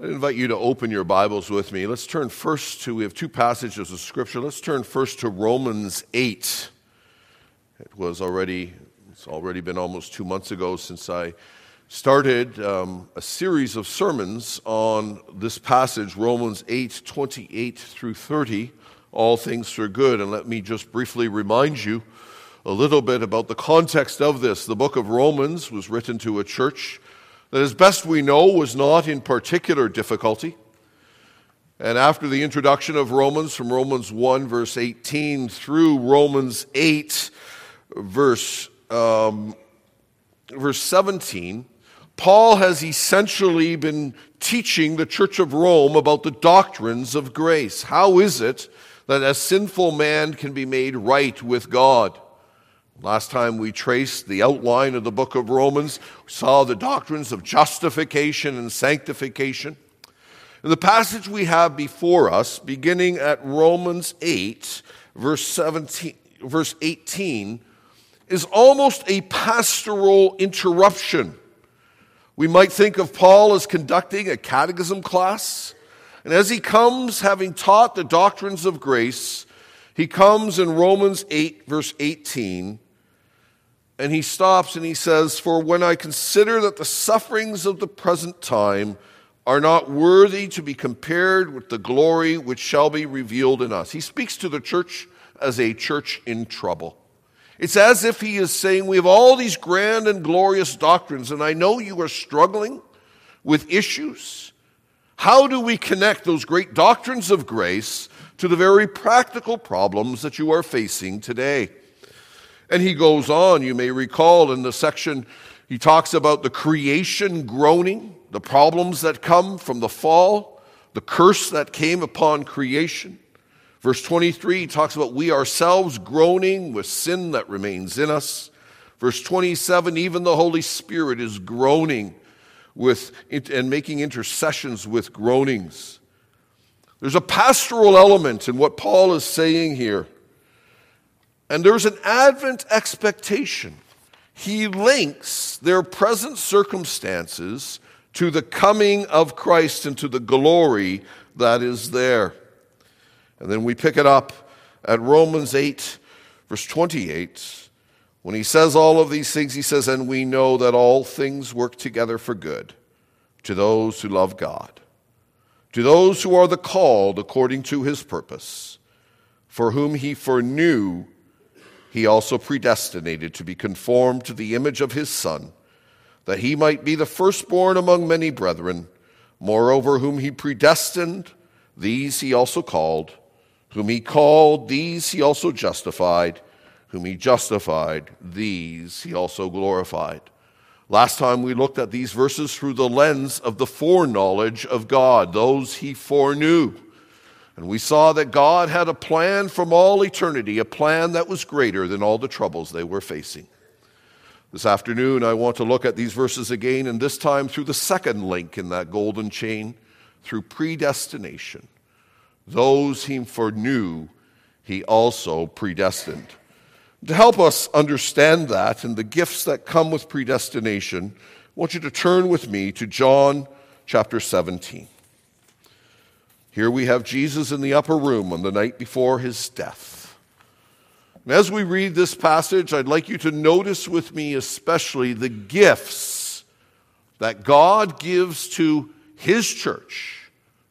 I invite you to open your Bibles with me. Let's turn first to, we have two passages of Scripture. Let's turn first to Romans 8. It's already been almost 2 months ago since I started a series of sermons on this passage, Romans 8, 28 through 30, all things are good. And let me just briefly remind you a little bit about the context of this. The book of Romans was written to a church that, as best we know, was not in particular difficulty. And after the introduction of Romans, from Romans 1, verse 18, through Romans 8, verse 17, Paul has essentially been teaching the Church of Rome about the doctrines of grace. How is it that a sinful man can be made right with God? Last time we traced the outline of the book of Romans, we saw the doctrines of justification and sanctification. And the passage we have before us, beginning at Romans 8, verse 18, is almost a pastoral interruption. We might think of Paul as conducting a catechism class, and as he comes, having taught the doctrines of grace, he comes in Romans 8, verse 18, and he stops and he says, "For when I consider that the sufferings of the present time are not worthy to be compared with the glory which shall be revealed in us." He speaks to the church as a church in trouble. It's as if he is saying, we have all these grand and glorious doctrines, and I know you are struggling with issues. How do we connect those great doctrines of grace to the very practical problems that you are facing today? And he goes on, you may recall in the section, he talks about the creation groaning, the problems that come from the fall, the curse that came upon creation. Verse 23 talks about we ourselves groaning with sin that remains in us. Verse 27, even the Holy Spirit is groaning with and making intercessions with groanings. There's a pastoral element in what Paul is saying here. And there's an Advent expectation. He links their present circumstances to the coming of Christ and to the glory that is there. And then we pick it up at Romans 8, verse 28. When he says all of these things, he says, "And we know that all things work together for good to those who love God, to those who are the called according to his purpose, for whom he foreknew, he also predestinated to be conformed to the image of his Son, that he might be the firstborn among many brethren. Moreover, whom he predestined, these he also called. Whom he called, these he also justified. Whom he justified, these he also glorified." Last time we looked at these verses through the lens of the foreknowledge of God, those he foreknew. And we saw that God had a plan from all eternity, a plan that was greater than all the troubles they were facing. This afternoon, I want to look at these verses again, and this time through the second link in that golden chain, through predestination. Those he foreknew, he also predestined. To help us understand that and the gifts that come with predestination, I want you to turn with me to John chapter 17. Here we have Jesus in the upper room on the night before his death. And as we read this passage, I'd like you to notice with me especially the gifts that God gives to his church,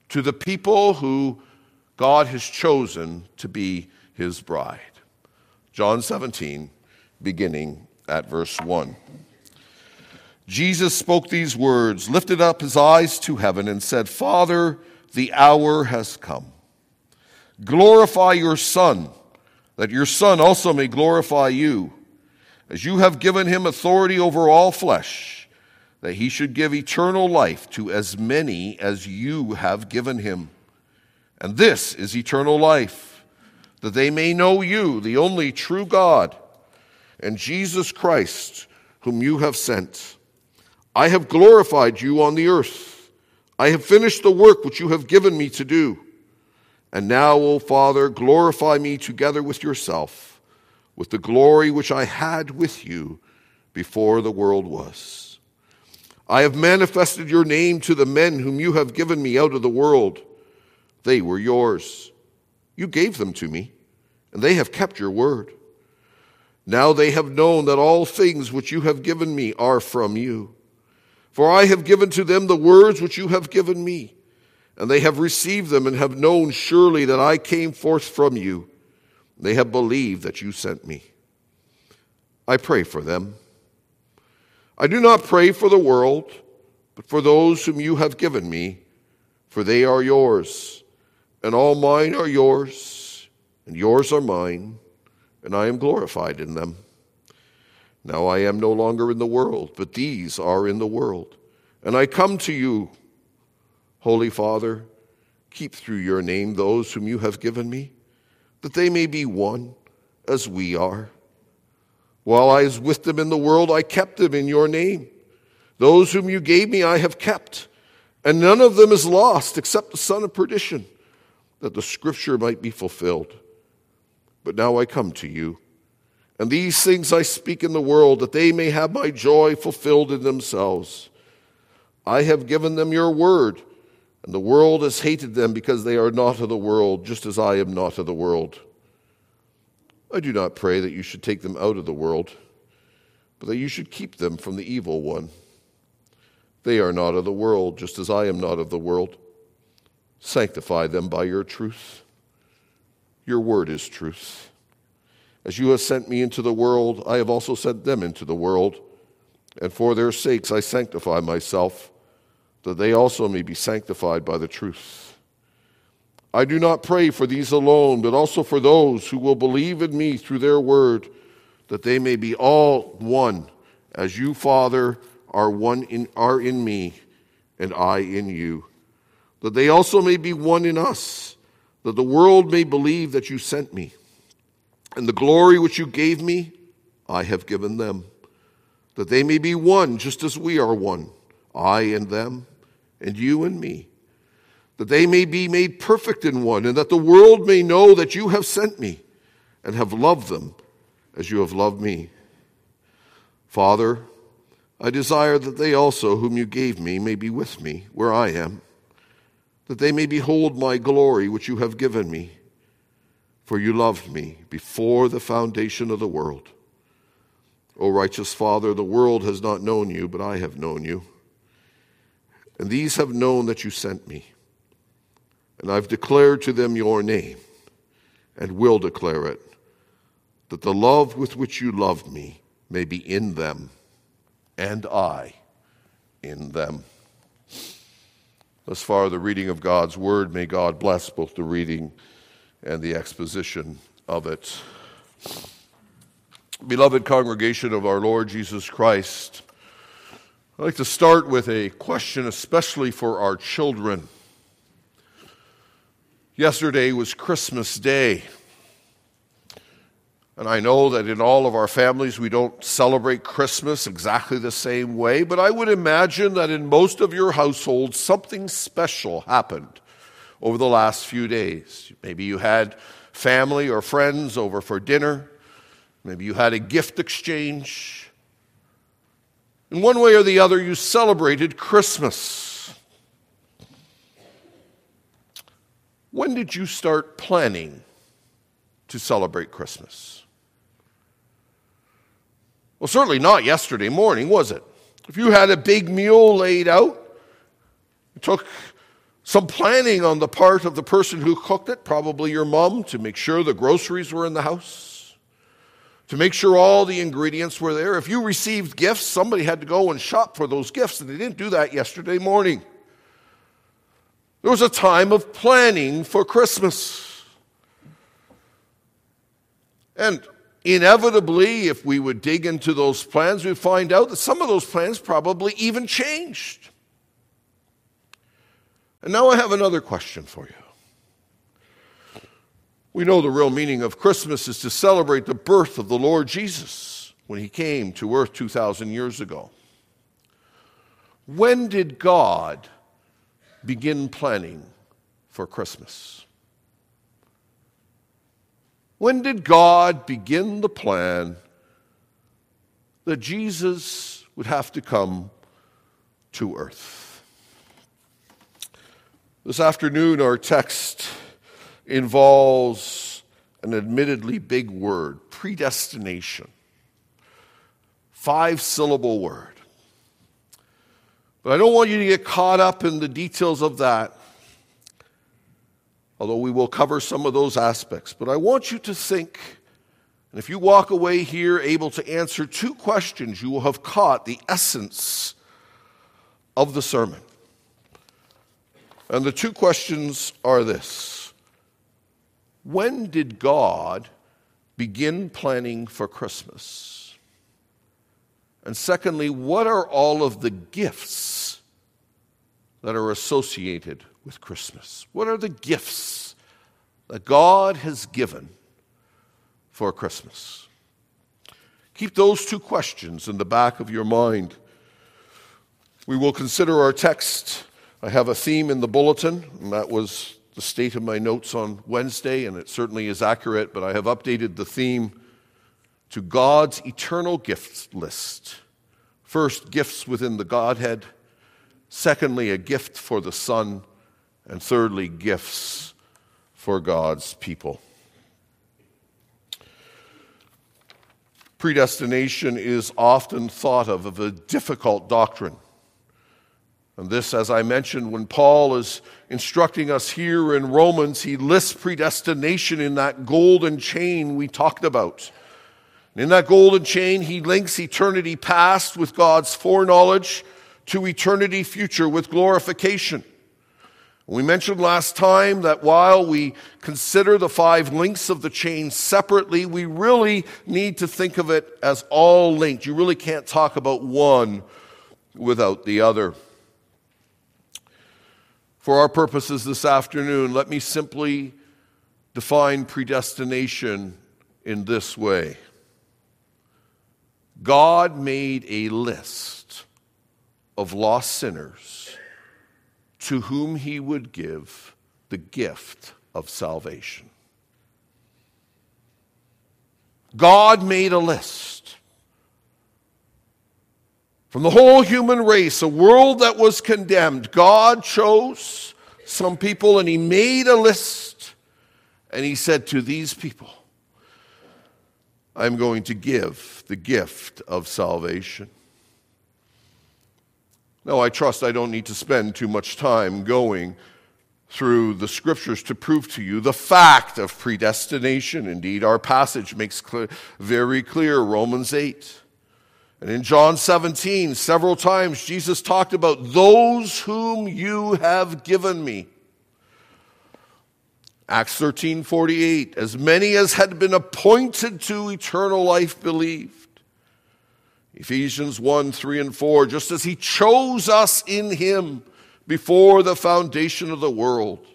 to the people who God has chosen to be his bride. John 17, beginning at verse 1. Jesus spoke these words, lifted up his eyes to heaven, and said, "Father, the hour has come. Glorify your Son, that your Son also may glorify you, as you have given him authority over all flesh, that he should give eternal life to as many as you have given him. And this is eternal life, that they may know you, the only true God, and Jesus Christ, whom you have sent. I have glorified you on the earth. I have finished the work which you have given me to do. And now, O Father, glorify me together with yourself, with the glory which I had with you before the world was." I have manifested your name to the men whom you have given me out of the world. They were yours. You gave them to me, and they have kept your word. Now they have known that all things which you have given me are from you. For I have given to them the words which you have given me, and they have received them and have known surely that I came forth from you. They have believed that you sent me. I pray for them. I do not pray for the world, but for those whom you have given me, for they are yours, and all mine are yours, and yours are mine, and I am glorified in them. Now I am no longer in the world, but these are in the world, and I come to you. Holy Father, keep through your name those whom you have given me, that they may be one as we are. While I was with them in the world, I kept them in your name. Those whom you gave me I have kept, and none of them is lost except the son of perdition, that the scripture might be fulfilled. But now I come to you, and these things I speak in the world, that they may have my joy fulfilled in themselves. I have given them your word, and the world has hated them because they are not of the world, just as I am not of the world. I do not pray that you should take them out of the world, but that you should keep them from the evil one. They are not of the world, just as I am not of the world. Sanctify them by your truth. Your word is truth. As you have sent me into the world, I have also sent them into the world, and for their sakes I sanctify myself, that they also may be sanctified by the truth. I do not pray for these alone, but also for those who will believe in me through their word, that they may be all one, as you, Father, are one in are in me, and I in you. That they also may be one in us, that the world may believe that you sent me. And the glory which you gave me, I have given them, that they may be one just as we are one, I and them, and you and me, that they may be made perfect in one, and that the world may know that you have sent me and have loved them as you have loved me. Father, I desire that they also whom you gave me may be with me where I am, that they may behold my glory which you have given me, for you loved me before the foundation of the world. O righteous Father, the world has not known you, but I have known you. And these have known that you sent me. And I've declared to them your name, and will declare it, that the love with which you loved me may be in them, and I in them. Thus far, the reading of God's word. May God bless both the reading and the exposition of it. Beloved congregation of our Lord Jesus Christ, I'd like to start with a question especially for our children. Yesterday was Christmas Day, and I know that in all of our families we don't celebrate Christmas exactly the same way, but I would imagine that in most of your households something special happened over the last few days. Maybe you had family or friends over for dinner. Maybe you had a gift exchange. In one way or the other, you celebrated Christmas. When did you start planning to celebrate Christmas? Well, certainly not yesterday morning, was it? If you had a big meal laid out, it took some planning on the part of the person who cooked it, probably your mom, to make sure the groceries were in the house, to make sure all the ingredients were there. If you received gifts, somebody had to go and shop for those gifts, and they didn't do that yesterday morning. There was a time of planning for Christmas. And inevitably, if we would dig into those plans, we'd find out that some of those plans probably even changed. And now I have another question for you. We know the real meaning of Christmas is to celebrate the birth of the Lord Jesus when he came to earth 2,000 years ago. When did God begin planning for Christmas? When did God begin the plan that Jesus would have to come to earth. This afternoon, our text involves an admittedly big word, predestination. 5-syllable word. But I don't want you to get caught up in the details of that, although we will cover some of those aspects. But I want you to think, and if you walk away here able to answer two questions, you will have caught the essence of the sermon. And the two questions are this: when did God begin planning for Christmas? And secondly, what are all of the gifts that are associated with Christmas? What are the gifts that God has given for Christmas? Keep those two questions in the back of your mind. We will consider our text. I have a theme in the bulletin, and that was the state of my notes on Wednesday, and it certainly is accurate, but I have updated the theme to God's eternal gifts list. First, gifts within the Godhead. Secondly, a gift for the Son. And thirdly, gifts for God's people. Predestination is often thought of as a difficult doctrine. And this, as I mentioned, when Paul is instructing us here in Romans, he lists predestination in that golden chain we talked about. And in that golden chain, he links eternity past with God's foreknowledge to eternity future with glorification. We mentioned last time that while we consider the 5 links of the chain separately, we really need to think of it as all linked. You really can't talk about one without the other. For our purposes this afternoon, let me simply define predestination in this way. God made a list of lost sinners to whom he would give the gift of salvation. God made a list. From the whole human race, a world that was condemned, God chose some people and he made a list. And he said to these people, I'm going to give the gift of salvation. Now, I trust I don't need to spend too much time going through the scriptures to prove to you the fact of predestination. Indeed, our passage makes very clear, Romans 8. And in John 17, several times, Jesus talked about those whom you have given me. Acts 13:48, as many as had been appointed to eternal life believed. Ephesians 1:3-4, just as he chose us in him before the foundation of the world.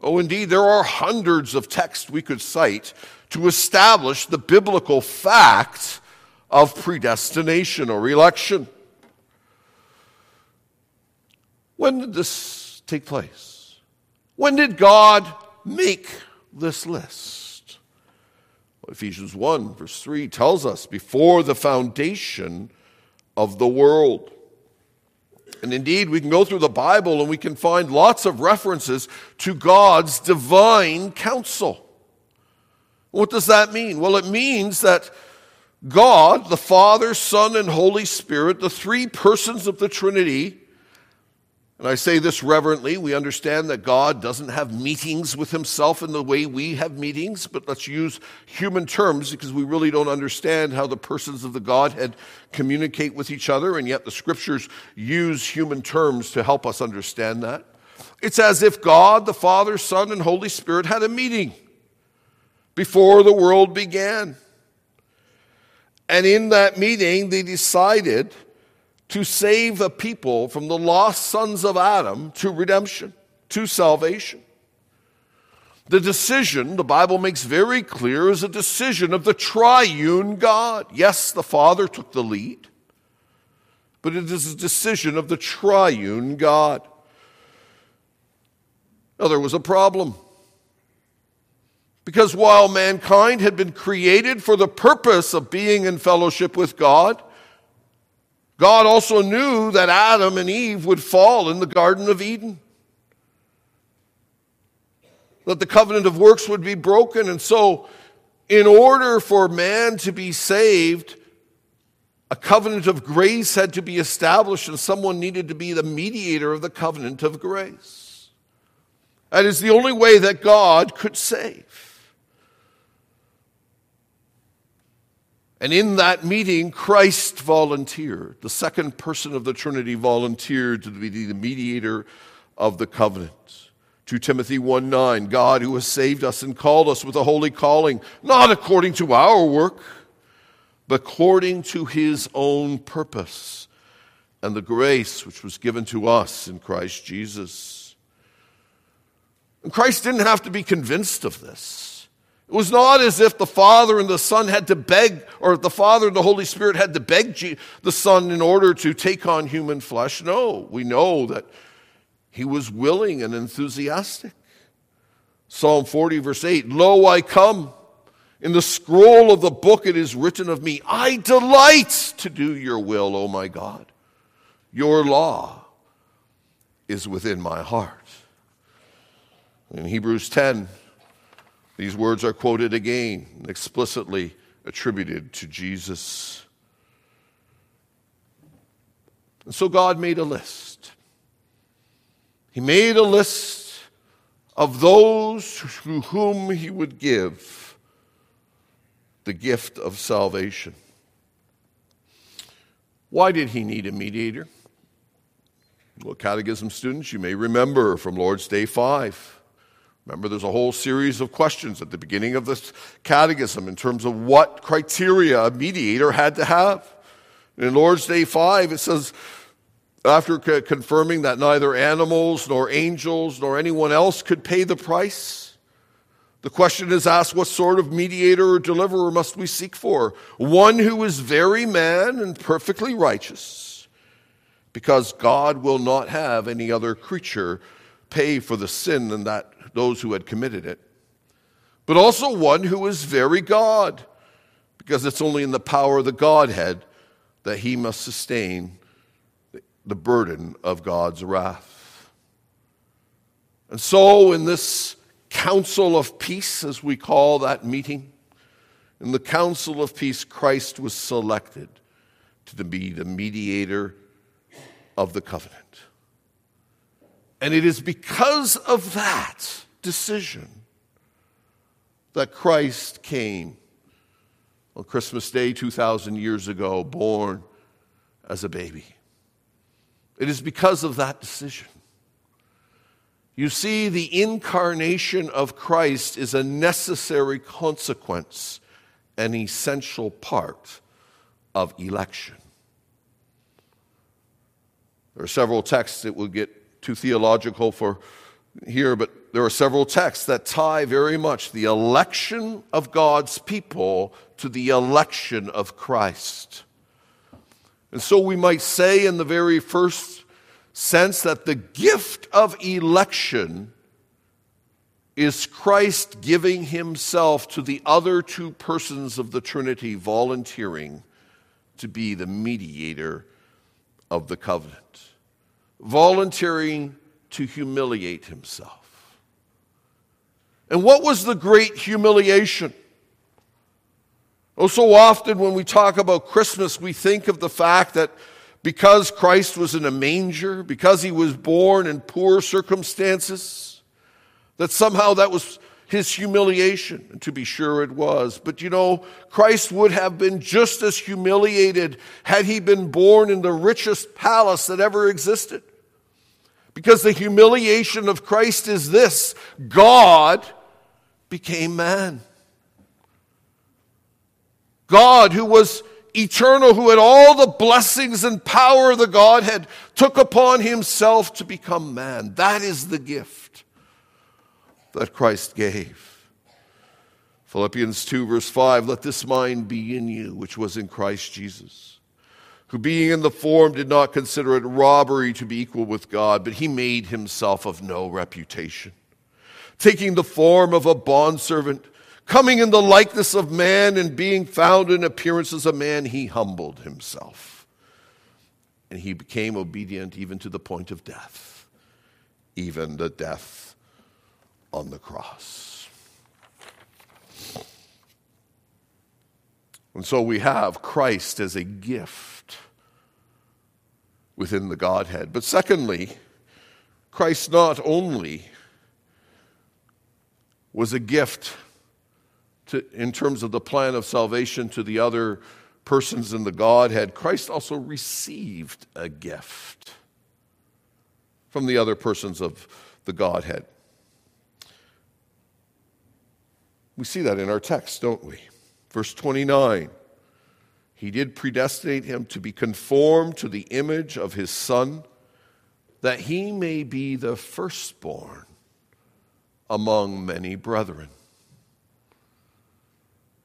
Oh, indeed, there are hundreds of texts we could cite to establish the biblical fact of predestination or election. When did this take place? When did God make this list? Ephesians 1:3 tells us, before the foundation of the world. And indeed, we can go through the Bible and we can find lots of references to God's divine counsel. What does that mean? Well, it means that God, the Father, Son, and Holy Spirit, the 3 persons of the Trinity, and I say this reverently, we understand that God doesn't have meetings with himself in the way we have meetings, but let's use human terms because we really don't understand how the persons of the Godhead communicate with each other, and yet the scriptures use human terms to help us understand that. It's as if God, the Father, Son, and Holy Spirit had a meeting before the world began. And in that meeting, they decided to save a people from the lost sons of Adam to redemption, to salvation. The decision, the Bible makes very clear, is a decision of the triune God. Yes, the Father took the lead, but it is a decision of the triune God. Now, there was a problem. Because while mankind had been created for the purpose of being in fellowship with God, God also knew that Adam and Eve would fall in the Garden of Eden, that the covenant of works would be broken. And so, in order for man to be saved, a covenant of grace had to be established, and someone needed to be the mediator of the covenant of grace. That is the only way that God could save. And in that meeting, Christ volunteered. The second person of the Trinity volunteered to be the mediator of the covenant. 2 Timothy 1:9, God who has saved us and called us with a holy calling, not according to our work, but according to his own purpose and the grace which was given to us in Christ Jesus. And Christ didn't have to be convinced of this. It was not as if the Father and the Son had to beg, or the Father and the Holy Spirit had to beg the Son in order to take on human flesh. No, we know that he was willing and enthusiastic. Psalm 40, verse 8, Lo, I come. In the scroll of the book it is written of me, I delight to do your will, O my God. Your law is within my heart. In Hebrews 10, these words are quoted again, explicitly attributed to Jesus. And so God made a list. He made a list of those to whom he would give the gift of salvation. Why did he need a mediator? Well, catechism students, you may remember from Lord's Day 5. Remember, there's a whole series of questions at the beginning of this catechism in terms of what criteria a mediator had to have. In Lord's Day 5, it says, after confirming that neither animals nor angels nor anyone else could pay the price, the question is asked, what sort of mediator or deliverer must we seek for? One who is very man and perfectly righteous, because God will not have any other creature pay for the sin than that those who had committed it, but also one who is very God, because it's only in the power of the Godhead that he must sustain the burden of God's wrath. And so in this Council of Peace, as we call that meeting, in the Council of Peace, Christ was selected to be the mediator of the covenant. And it is because of that decision that Christ came on Christmas Day 2,000 years ago, born as a baby. It is because of that decision. You see, the incarnation of Christ is a necessary consequence, an essential part of election. There are several texts that will get too theological for here, but there are several texts that tie very much the election of God's people to the election of Christ. And so we might say in the very first sense that the gift of election is Christ giving himself to the other two persons of the Trinity volunteering to be the mediator of the covenant, volunteering to humiliate himself. And what was the great humiliation? Oh, so often when we talk about Christmas, we think of the fact that because Christ was in a manger, because he was born in poor circumstances, that somehow that was his humiliation. And to be sure it was. But you know, Christ would have been just as humiliated had he been born in the richest palace that ever existed. Because the humiliation of Christ is this: God became man. God, who was eternal, who had all the blessings and power of the Godhead, took upon himself to become man. That is the gift that Christ gave. Philippians 2, verse 5, let this mind be in you, which was in Christ Jesus, who being in the form did not consider it robbery to be equal with God, but he made himself of no reputation, taking the form of a bondservant, coming in the likeness of man and being found in appearance as a man, he humbled himself and he became obedient even to the point of death, even the death on the cross. And so we have Christ as a gift within the Godhead. But secondly, Christ not only was a gift in terms of the plan of salvation to the other persons in the Godhead, Christ also received a gift from the other persons of the Godhead. We see that in our text, don't we? Verse 29, he did predestinate him to be conformed to the image of his Son, that he may be the firstborn among many brethren.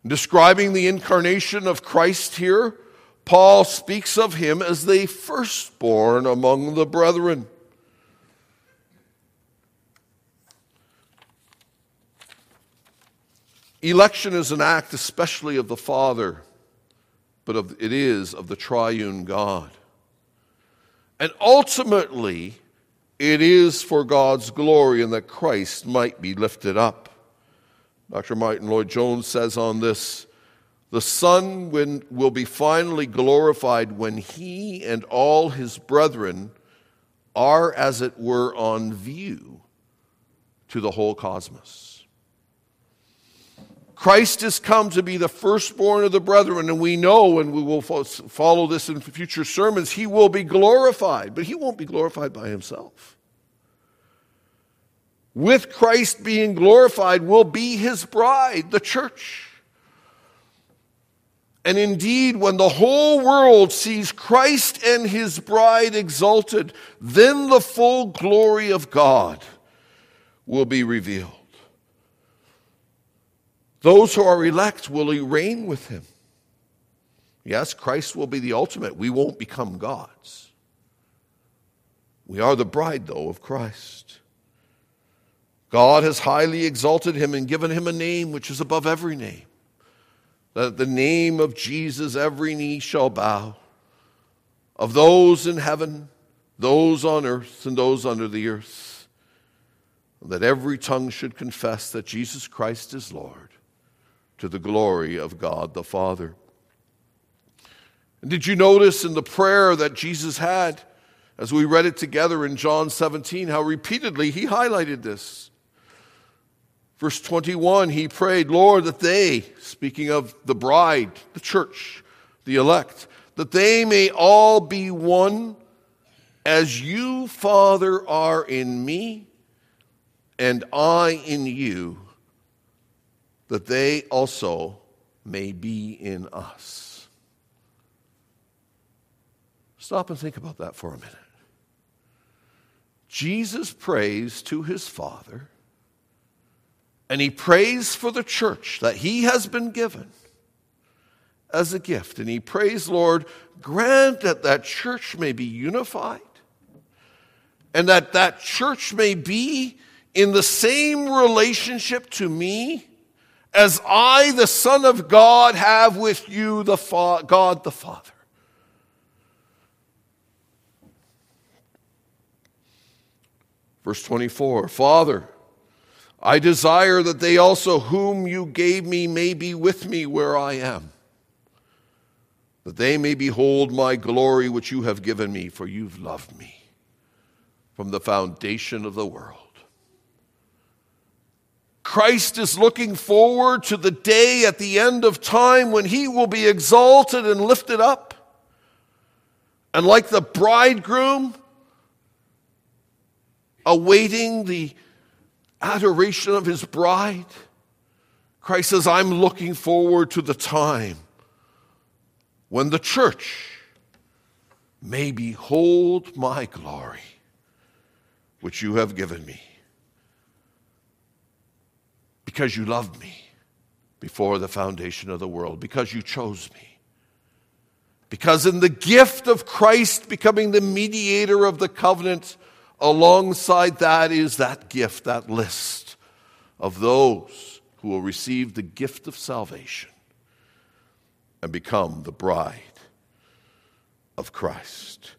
Describing the incarnation of Christ here, Paul speaks of him as the firstborn among the brethren. Election is an act especially of the Father, but it is of the triune God. And ultimately, it is for God's glory and that Christ might be lifted up. Dr. Martin Lloyd-Jones says on this, the Son will be finally glorified when he and all his brethren are, as it were, on view to the whole cosmos. Christ has come to be the firstborn of the brethren, and we know, and we will follow this in future sermons, he will be glorified, but he won't be glorified by himself. With Christ being glorified will be his bride, the church. And indeed, when the whole world sees Christ and his bride exalted, then the full glory of God will be revealed. Those who are elect will reign with him. Yes, Christ will be the ultimate. We won't become gods. We are the bride, though, of Christ. God has highly exalted him and given him a name which is above every name, that at the name of Jesus every knee shall bow, of those in heaven, those on earth, and those under the earth, and that every tongue should confess that Jesus Christ is Lord, to the glory of God the Father. And did you notice in the prayer that Jesus had, as we read it together in John 17, how repeatedly he highlighted this? Verse 21, he prayed, Lord, that they, speaking of the bride, the church, the elect, that they may all be one as you, Father, are in me and I in you, that they also may be in us. Stop and think about that for a minute. Jesus prays to his Father, and he prays for the church that he has been given as a gift. And he prays, Lord, grant that that church may be unified and that that church may be in the same relationship to me as I, the Son of God, have with you, God the Father. Verse 24, Father, I desire that they also whom you gave me may be with me where I am, that they may behold my glory which you have given me, for you've loved me from the foundation of the world. Christ is looking forward to the day at the end of time when he will be exalted and lifted up. And like the bridegroom, awaiting the adoration of his bride, Christ says, I'm looking forward to the time when the church may behold my glory, which you have given me, because you loved me before the foundation of the world, because you chose me, because in the gift of Christ becoming the mediator of the covenant, alongside that is that gift, that list of those who will receive the gift of salvation and become the bride of Christ.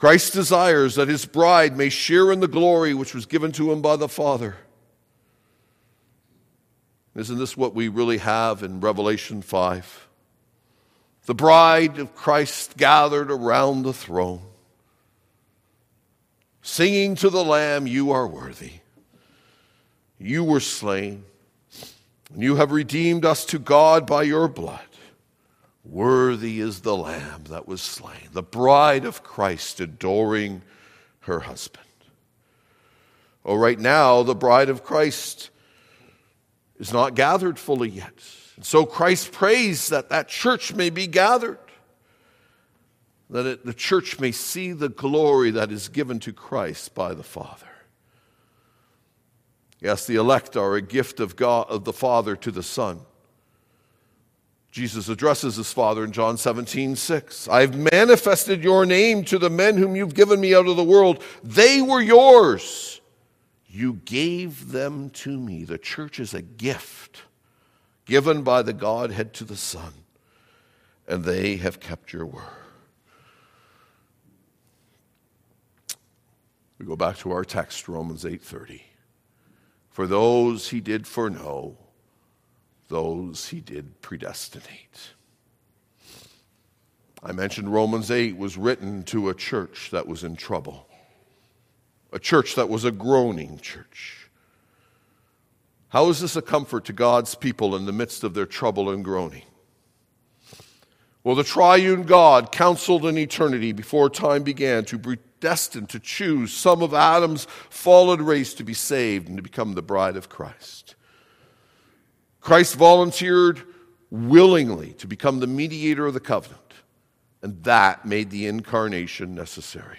Christ desires that his bride may share in the glory which was given to him by the Father. Isn't this what we really have in Revelation 5? The bride of Christ gathered around the throne, singing to the Lamb, "You are worthy. You were slain, and you have redeemed us to God by your blood. Worthy is the Lamb that was slain," the bride of Christ adoring her husband. Oh, right now, the bride of Christ is not gathered fully yet. And so Christ prays that that church may be gathered, that the church may see the glory that is given to Christ by the Father. Yes, the elect are a gift of God, of the Father to the Son. Jesus addresses his Father in John 17:6. "I've manifested your name to the men whom you've given me out of the world. They were yours. You gave them to me." The church is a gift given by the Godhead to the Son, and they have kept your word. We go back to our text, Romans 8:30. For those he did foreknow, those he did predestinate. I mentioned Romans 8 was written to a church that was in trouble, a church that was a groaning church. How is this a comfort to God's people in the midst of their trouble and groaning? Well, the triune God counseled in eternity before time began to destined to choose some of Adam's fallen race to be saved and to become the bride of Christ. Christ volunteered willingly to become the mediator of the covenant, and that made the incarnation necessary.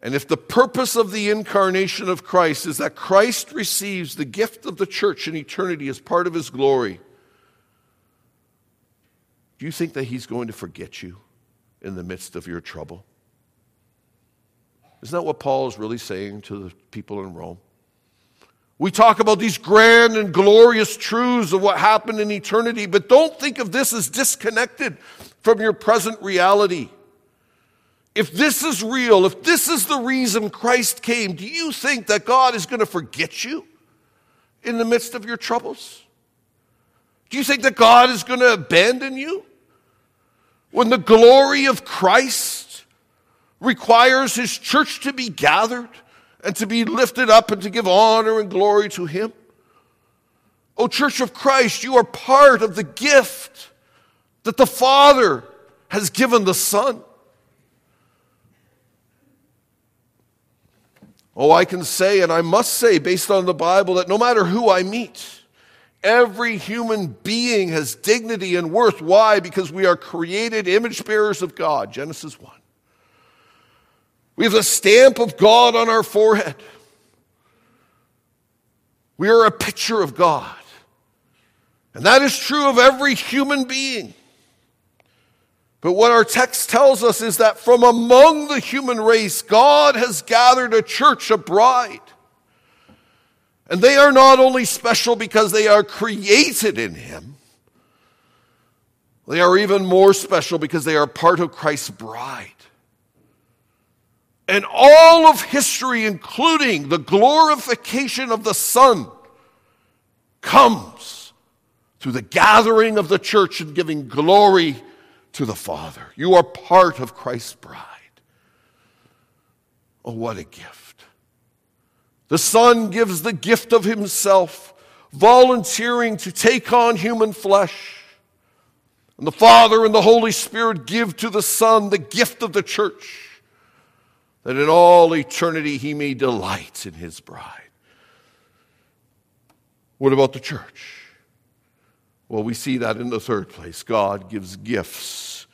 And if the purpose of the incarnation of Christ is that Christ receives the gift of the church in eternity as part of his glory, do you think that he's going to forget you in the midst of your trouble? Isn't that what Paul is really saying to the people in Rome? We talk about these grand and glorious truths of what happened in eternity, but don't think of this as disconnected from your present reality. If this is real, if this is the reason Christ came, do you think that God is going to forget you in the midst of your troubles? Do you think that God is going to abandon you when the glory of Christ requires his church to be gathered and to be lifted up and to give honor and glory to him? O Church of Christ, you are part of the gift that the Father has given the Son. Oh, I can say, and I must say, based on the Bible, that no matter who I meet, every human being has dignity and worth. Why? Because we are created image bearers of God, Genesis 1. We have the stamp of God on our forehead. We are a picture of God. And that is true of every human being. But what our text tells us is that from among the human race, God has gathered a church, a bride. And they are not only special because they are created in him, they are even more special because they are part of Christ's bride. And all of history, including the glorification of the Son, comes through the gathering of the church and giving glory to the Father. You are part of Christ's bride. Oh, what a gift. The Son gives the gift of himself, volunteering to take on human flesh. And the Father and the Holy Spirit give to the Son the gift of the church, that in all eternity he may delight in his bride. What about the church? Well, we see that in the third place. God gives gifts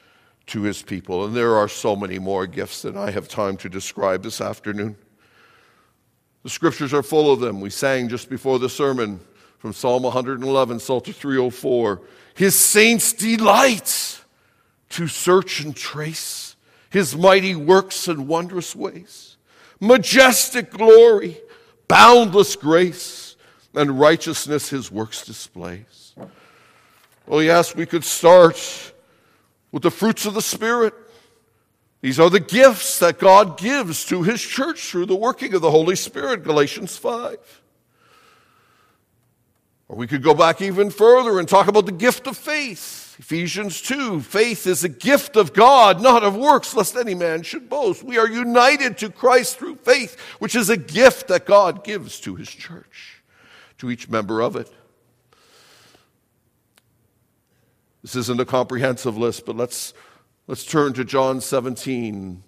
to his people, and there are so many more gifts than I have time to describe this afternoon. The scriptures are full of them. We sang just before the sermon from Psalm 111, Psalter 304. His saints delight to search and trace his mighty works and wondrous ways, majestic glory, boundless grace, and righteousness his works displays. Oh yes, we could start with the fruits of the Spirit, These are the gifts that God gives to his church through the working of the Holy Spirit, Galatians 5. Or we could go back even further and talk about the gift of faith. Ephesians 2, faith is a gift of God, not of works, lest any man should boast. We are united to Christ through faith, which is a gift that God gives to his church, to each member of it. This isn't a comprehensive list, but let's turn to John 17.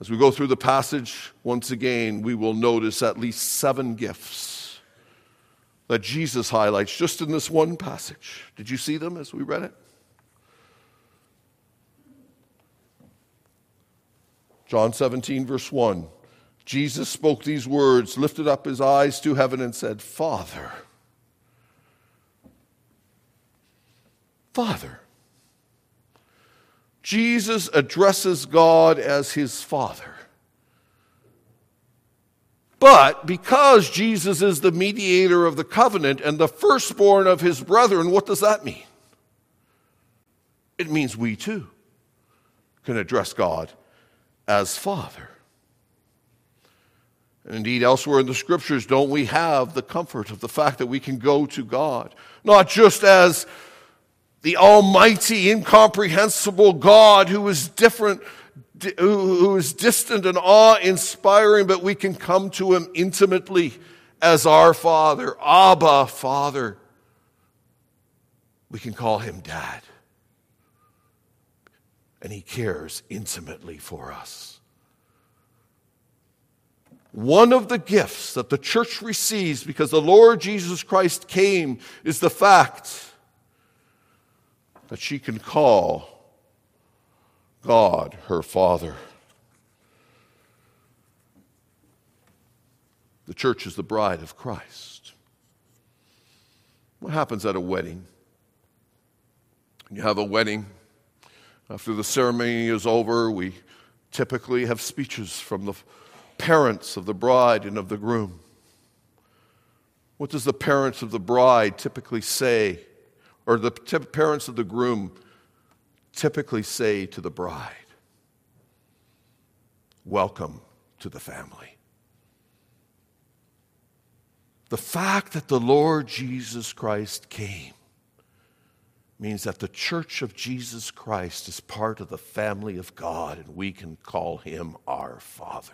As we go through the passage, once again, we will notice at least 7 gifts that Jesus highlights just in this one passage. Did you see them as we read it? John 17, verse 1. Jesus spoke these words, lifted up his eyes to heaven and said, Father. Father. Jesus addresses God as his Father. But because Jesus is the mediator of the covenant and the firstborn of his brethren, what does that mean? It means we too can address God as Father. And indeed, elsewhere in the Scriptures, don't we have the comfort of the fact that we can go to God, not just as the almighty, incomprehensible God who is different, who is distant and awe-inspiring, but we can come to him intimately as our Father, Abba, Father. We can call him Dad. And he cares intimately for us. One of the gifts that the church receives because the Lord Jesus Christ came is the fact that she can call God, her Father. The church is the bride of Christ. What happens at a wedding? When you have a wedding, after the ceremony is over, we typically have speeches from the parents of the bride and of the groom. What does the parents of the bride typically say, or the parents of the groom typically say to the bride? Welcome to the family. The fact that the Lord Jesus Christ came means that the church of Jesus Christ is part of the family of God, and we can call him our Father.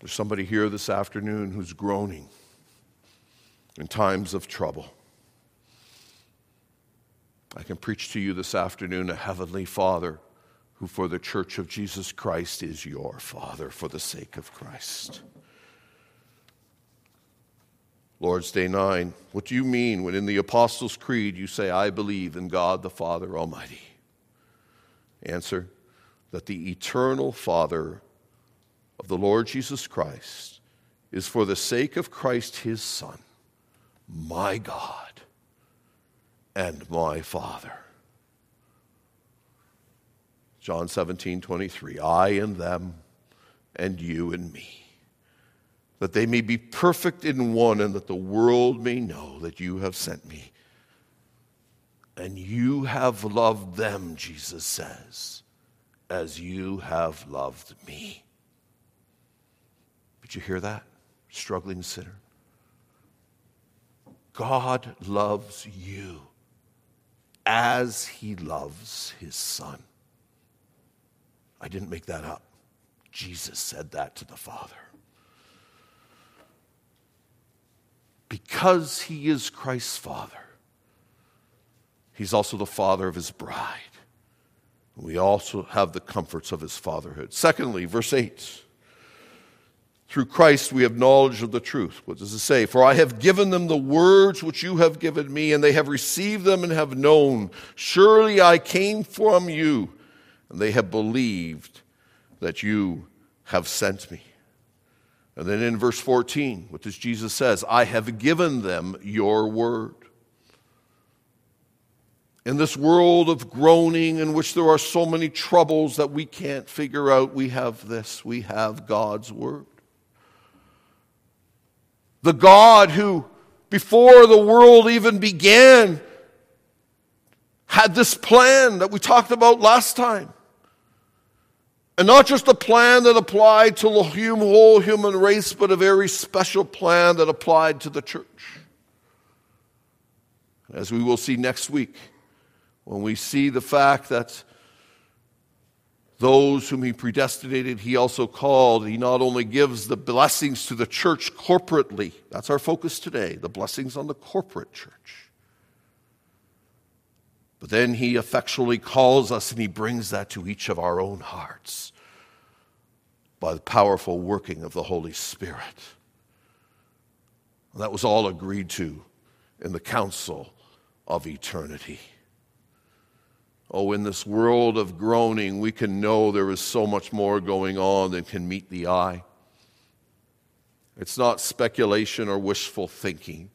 There's somebody here this afternoon who's groaning in times of trouble. I can preach to you this afternoon a heavenly Father who for the church of Jesus Christ is your Father for the sake of Christ. Lord's Day 9, what do you mean when in the Apostles' Creed you say, I believe in God the Father Almighty? Answer, that the eternal Father of the Lord Jesus Christ is for the sake of Christ his Son, my God and my Father. John 17:23, I in them and you in me, that they may be perfect in one and that the world may know that you have sent me. And you have loved them, Jesus says, as you have loved me. Did you hear that, struggling sinner? God loves you as he loves his Son. I didn't make that up. Jesus said that to the Father. Because he is Christ's Father, he's also the Father of his bride. We also have the comforts of his fatherhood. Secondly, verse 8. Through Christ we have knowledge of the truth. What does it say? For I have given them the words which you have given me, and they have received them and have known. Surely I came from you, and they have believed that you have sent me. And then in verse 14, what does Jesus say? I have given them your word. In this world of groaning in which there are so many troubles that we can't figure out, we have this. We have God's word. The God who, before the world even began, had this plan that we talked about last time. And not just a plan that applied to the whole human race, but a very special plan that applied to the church. As we will see next week, when we see the fact that those whom he predestinated, he also called. He not only gives the blessings to the church corporately, that's our focus today, the blessings on the corporate church. But then he effectually calls us and he brings that to each of our own hearts by the powerful working of the Holy Spirit. And that was all agreed to in the council of eternity. Oh, in this world of groaning, we can know there is so much more going on than can meet the eye. It's not speculation or wishful thinking.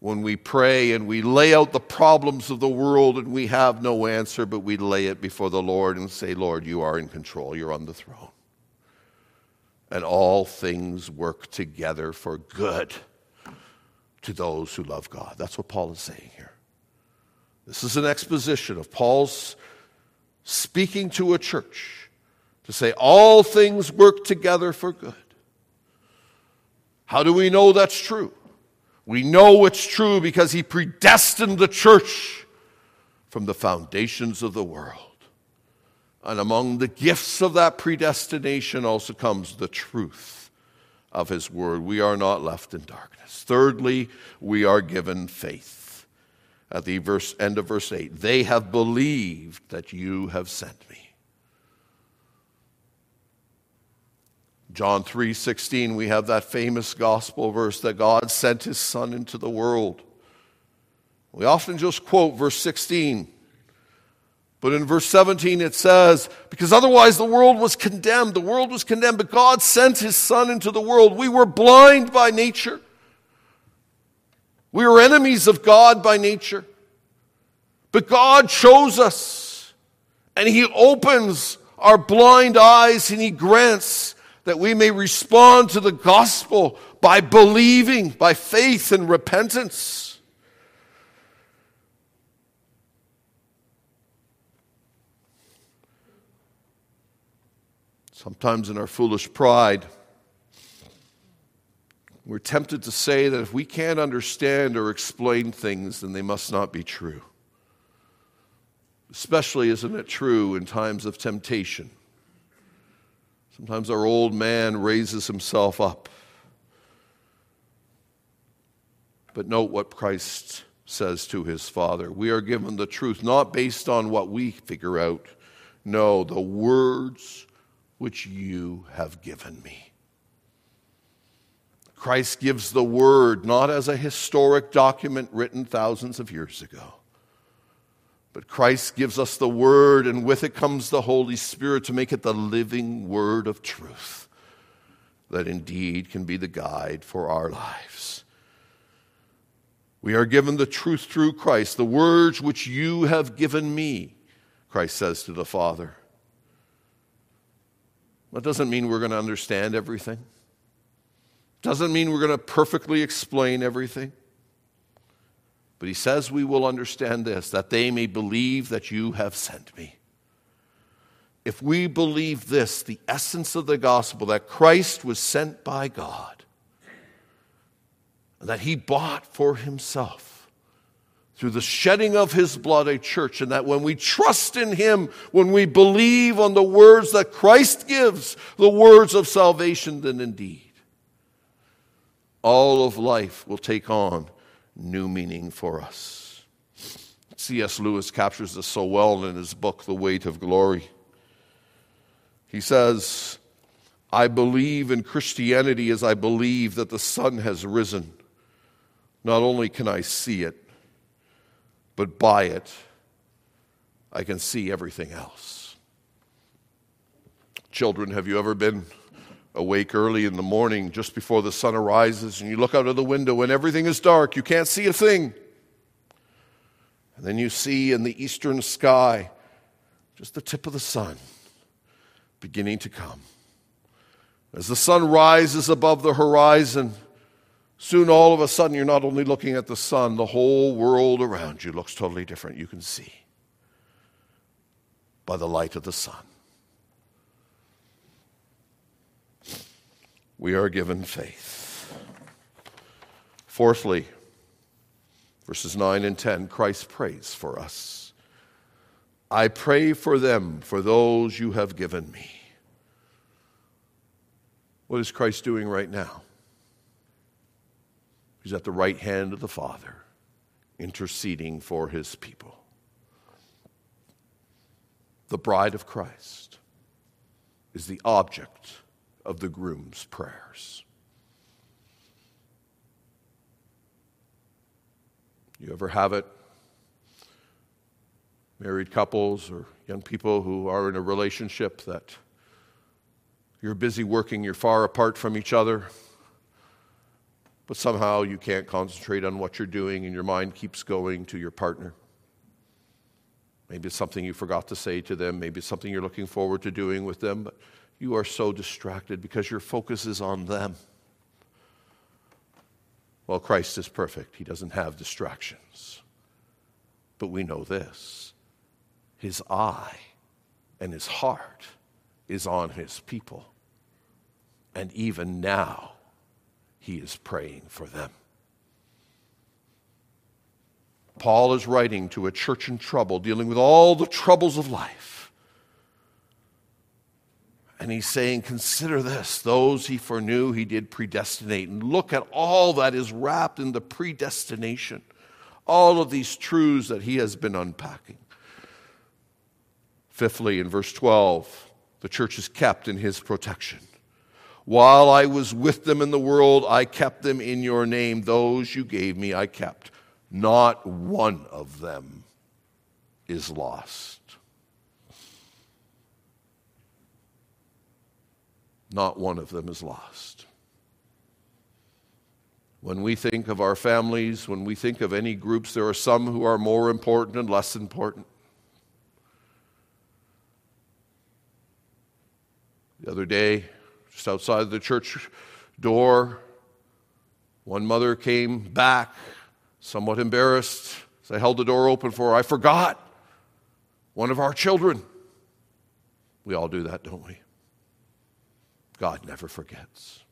When we pray and we lay out the problems of the world and we have no answer, but we lay it before the Lord and say, Lord, you are in control, you're on the throne. And all things work together for good to those who love God. That's what Paul is saying here. This is an exposition of Paul's speaking to a church to say all things work together for good. How do we know that's true? We know it's true because he predestined the church from the foundations of the world. And among the gifts of that predestination also comes the truth of his word. We are not left in darkness. Thirdly, we are given faith. At the end of verse 8, they have believed that you have sent me. John 3:16, we have that famous gospel verse that God sent his Son into the world. We often just quote verse 16. But in verse 17 it says, because otherwise the world was condemned. The world was condemned, but God sent his Son into the world. We were blind by nature. We were enemies of God by nature. But God chose us, and he opens our blind eyes, and he grants that we may respond to the gospel by believing, by faith and repentance. Sometimes in our foolish pride, we're tempted to say that if we can't understand or explain things, then they must not be true. Especially, isn't it true in times of temptation? Sometimes our old man raises himself up. But note what Christ says to his Father. We are given the truth, not based on what we figure out. No, the words which you have given me. Christ gives the word not as a historic document written thousands of years ago, but Christ gives us the word, and with it comes the Holy Spirit to make it the living word of truth that indeed can be the guide for our lives. We are given the truth through Christ, the words which you have given me, Christ says to the Father. That doesn't mean we're going to understand everything. Doesn't mean we're going to perfectly explain everything. But he says we will understand this, that they may believe that you have sent me. If we believe this, the essence of the gospel, that Christ was sent by God, and that he bought for himself through the shedding of his blood a church, and that when we trust in him, when we believe on the words that Christ gives, the words of salvation, then indeed, all of life will take on new meaning for us. C.S. Lewis captures this so well in his book, The Weight of Glory. He says, I believe in Christianity as I believe that the sun has risen. Not only can I see it, but by it, I can see everything else. Children, have you ever been awake early in the morning just before the sun arises, and you look out of the window and everything is dark, you can't see a thing, and then you see in the eastern sky just the tip of the sun beginning to come. As the sun rises above the horizon, Soon, all of a sudden, you're not only looking at the sun, the whole world around you looks totally different. You can see by the light of the sun. We are given faith. Fourthly, verses 9 and 10, Christ prays for us. I pray for them, for those you have given me. What is Christ doing right now? He's at the right hand of the Father, interceding for his people. The bride of Christ is the object of the groom's prayers. You ever have it? Married couples or young people who are in a relationship that you're busy working, you're far apart from each other, but somehow you can't concentrate on what you're doing and your mind keeps going to your partner. Maybe it's something you forgot to say to them. Maybe it's something you're looking forward to doing with them, but you are so distracted because your focus is on them. Well, Christ is perfect. He doesn't have distractions. But we know this. His eye and his heart is on his people. And even now, he is praying for them. Paul is writing to a church in trouble, dealing with all the troubles of life. And he's saying, consider this, those he foreknew, he did predestinate. And look at all that is wrapped in the predestination, all of these truths that he has been unpacking. Fifthly, in verse 12, the church is kept in his protection. While I was with them in the world, I kept them in your name. Those you gave me, I kept. Not one of them is lost. Not one of them is lost. When we think of our families, when we think of any groups, there are some who are more important and less important. The other day, just outside the church door, one mother came back, somewhat embarrassed, as I held the door open for her. I forgot one of our children. We all do that, don't we? God never forgets.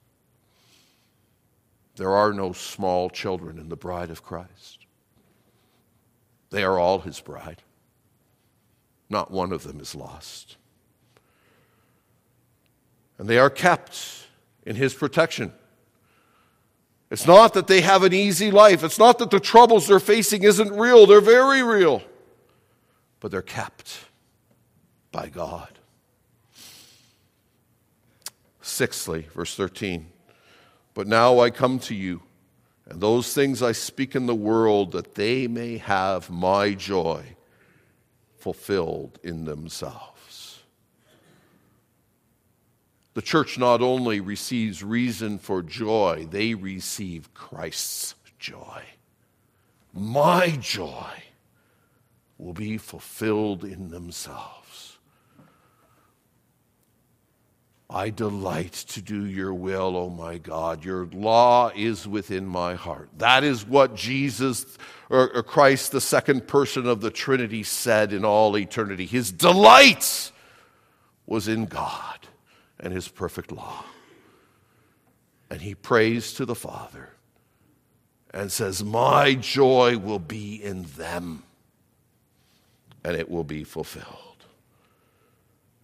There are no small children in the bride of Christ. They are all his bride. Not one of them is lost. And they are kept in his protection. It's not that they have an easy life. It's not that the troubles they're facing isn't real. They're very real. But they're kept by God. Sixthly, verse 13. But now I come to you, and those things I speak in the world, that they may have my joy fulfilled in themselves. The church not only receives reason for joy, they receive Christ's joy. My joy will be fulfilled in themselves. I delight to do your will, O my God. Your law is within my heart. That is what Jesus, or Christ, the second person of the Trinity, said in all eternity. His delight was in God and his perfect law. And he prays to the Father and says, my joy will be in them, and it will be fulfilled.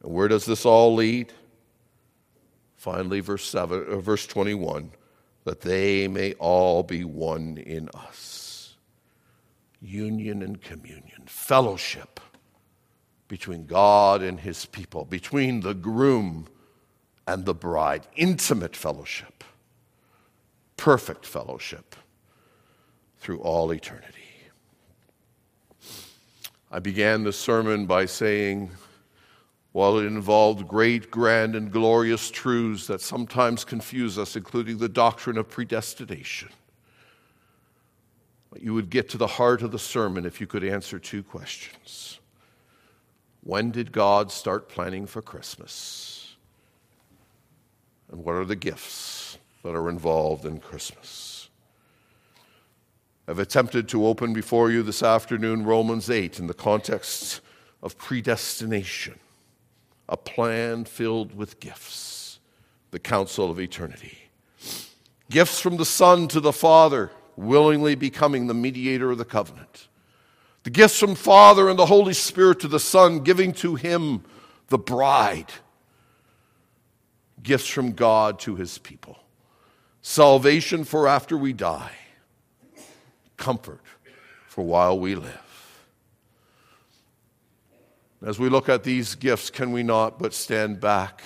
And where does this all lead? Finally, verse 21, that they may all be one in us. Union and communion, fellowship between God and his people, between the groom and the bride, intimate fellowship, perfect fellowship through all eternity. I began this sermon by saying, while it involved great, grand, and glorious truths that sometimes confuse us, including the doctrine of predestination, you would get to the heart of the sermon if you could answer two questions. When did God start planning for Christmas? And what are the gifts that are involved in Christmas? I've attempted to open before you this afternoon Romans 8 in the context of predestination, a plan filled with gifts, the counsel of eternity. Gifts from the Son to the Father, willingly becoming the mediator of the covenant. The gifts from Father and the Holy Spirit to the Son, giving to him the bride. Gifts from God to his people. Salvation for after we die. Comfort for while we live. As we look at these gifts, can we not but stand back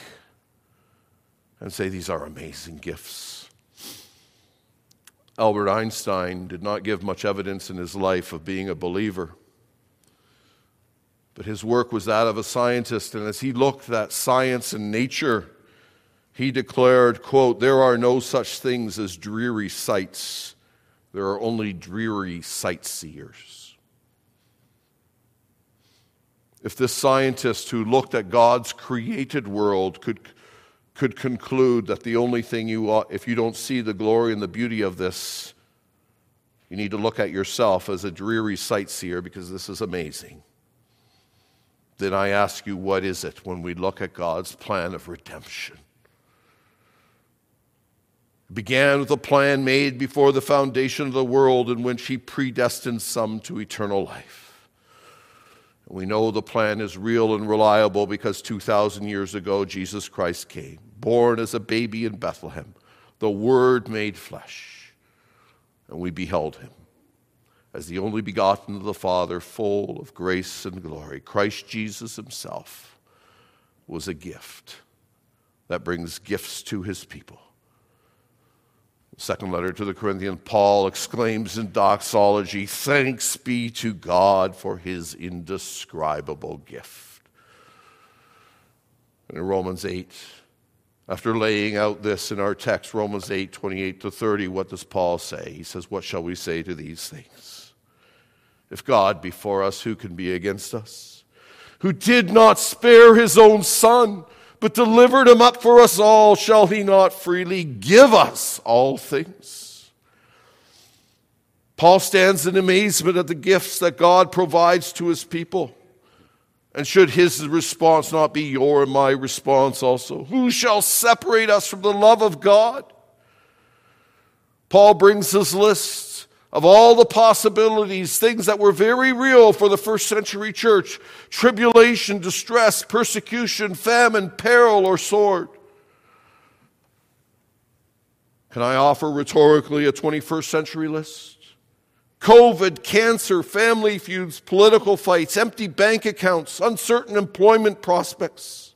and say these are amazing gifts? Albert Einstein did not give much evidence in his life of being a believer, but his work was that of a scientist, and as he looked at science and nature, he declared, quote, "There are no such things as dreary sights. There are only dreary sightseers." If this scientist who looked at God's created world could conclude that the only thing you ought, if you don't see the glory and the beauty of this, you need to look at yourself as a dreary sightseer because this is amazing. Then I ask you, what is it when we look at God's plan of redemption? It began with a plan made before the foundation of the world in which he predestined some to eternal life. We know the plan is real and reliable because 2,000 years ago, Jesus Christ came, born as a baby in Bethlehem, the Word made flesh, and we beheld him as the only begotten of the Father, full of grace and glory. Christ Jesus himself was a gift that brings gifts to his people. The second letter to the Corinthians, Paul exclaims in doxology, "Thanks be to God for his indescribable gift." And in Romans 8, after laying out this in our text, Romans 8, 28 to 30, what does Paul say? He says, "What shall we say to these things? If God be for us, who can be against us? Who did not spare his own son, but delivered him up for us all, shall he not freely give us all things?" Paul stands in amazement at the gifts that God provides to his people. And should his response not be your and my response also? Who shall separate us from the love of God? Paul brings his list of all the possibilities, things that were very real for the first century church: tribulation, distress, persecution, famine, peril, or sword. Can I offer rhetorically a 21st century list? COVID, cancer, family feuds, political fights, empty bank accounts, uncertain employment prospects,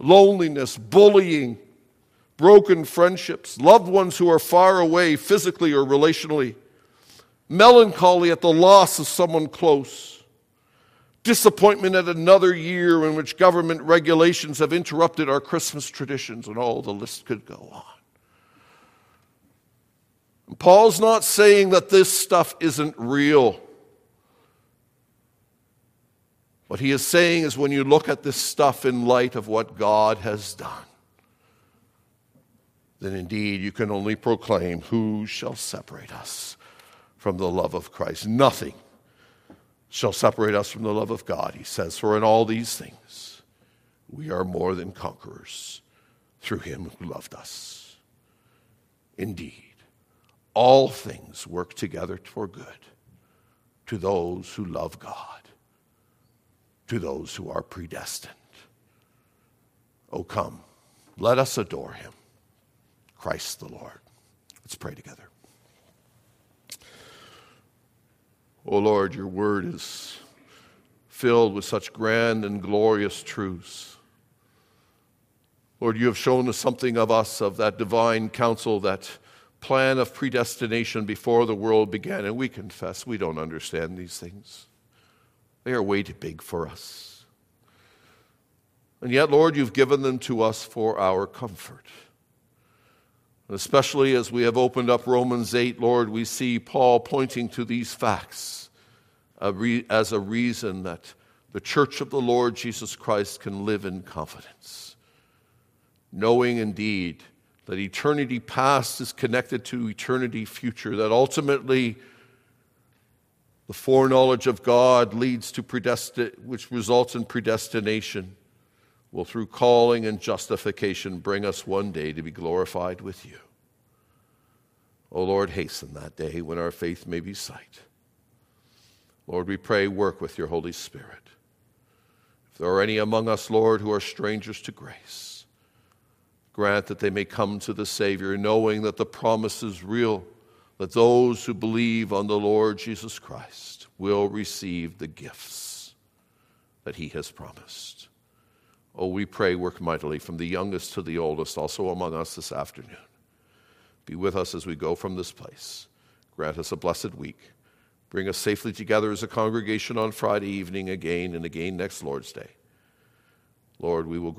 loneliness, bullying, broken friendships, loved ones who are far away physically or relationally, melancholy at the loss of someone close, disappointment at another year in which government regulations have interrupted our Christmas traditions, and all the list could go on. And Paul's not saying that this stuff isn't real. What he is saying is when you look at this stuff in light of what God has done, then indeed you can only proclaim, who shall separate us from the love of Christ? Nothing shall separate us from the love of God, he says, for in all these things we are more than conquerors through him who loved us. Indeed, all things work together for good to those who love God, to those who are predestined. Oh, come, let us adore him, Christ the Lord. Let's pray together. O Lord, your word is filled with such grand and glorious truths. Lord, you have shown us something of us, of that divine counsel, that plan of predestination before the world began, and we confess we don't understand these things. They are way too big for us. And yet, Lord, you've given them to us for our comfort. Especially as we have opened up Romans 8, Lord, we see Paul pointing to these facts as a reason that the church of the Lord Jesus Christ can live in confidence, knowing indeed that eternity past is connected to eternity future, that ultimately The foreknowledge of God leads to which results in predestination, will through calling and justification bring us one day to be glorified with you. O Lord, hasten that day when our faith may be sight. Lord, we pray, work with your Holy Spirit. If there are any among us, Lord, who are strangers to grace, grant that they may come to the Savior, knowing that the promise is real, that those who believe on the Lord Jesus Christ will receive the gifts that he has promised. Oh, we pray, work mightily from the youngest to the oldest, also among us this afternoon. Be with us as we go from this place. Grant us a blessed week. Bring us safely together as a congregation on Friday evening again and again next Lord's Day. Lord, we will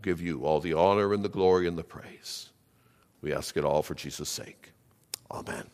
give you all the honor and the glory and the praise. We ask it all for Jesus' sake. Amen.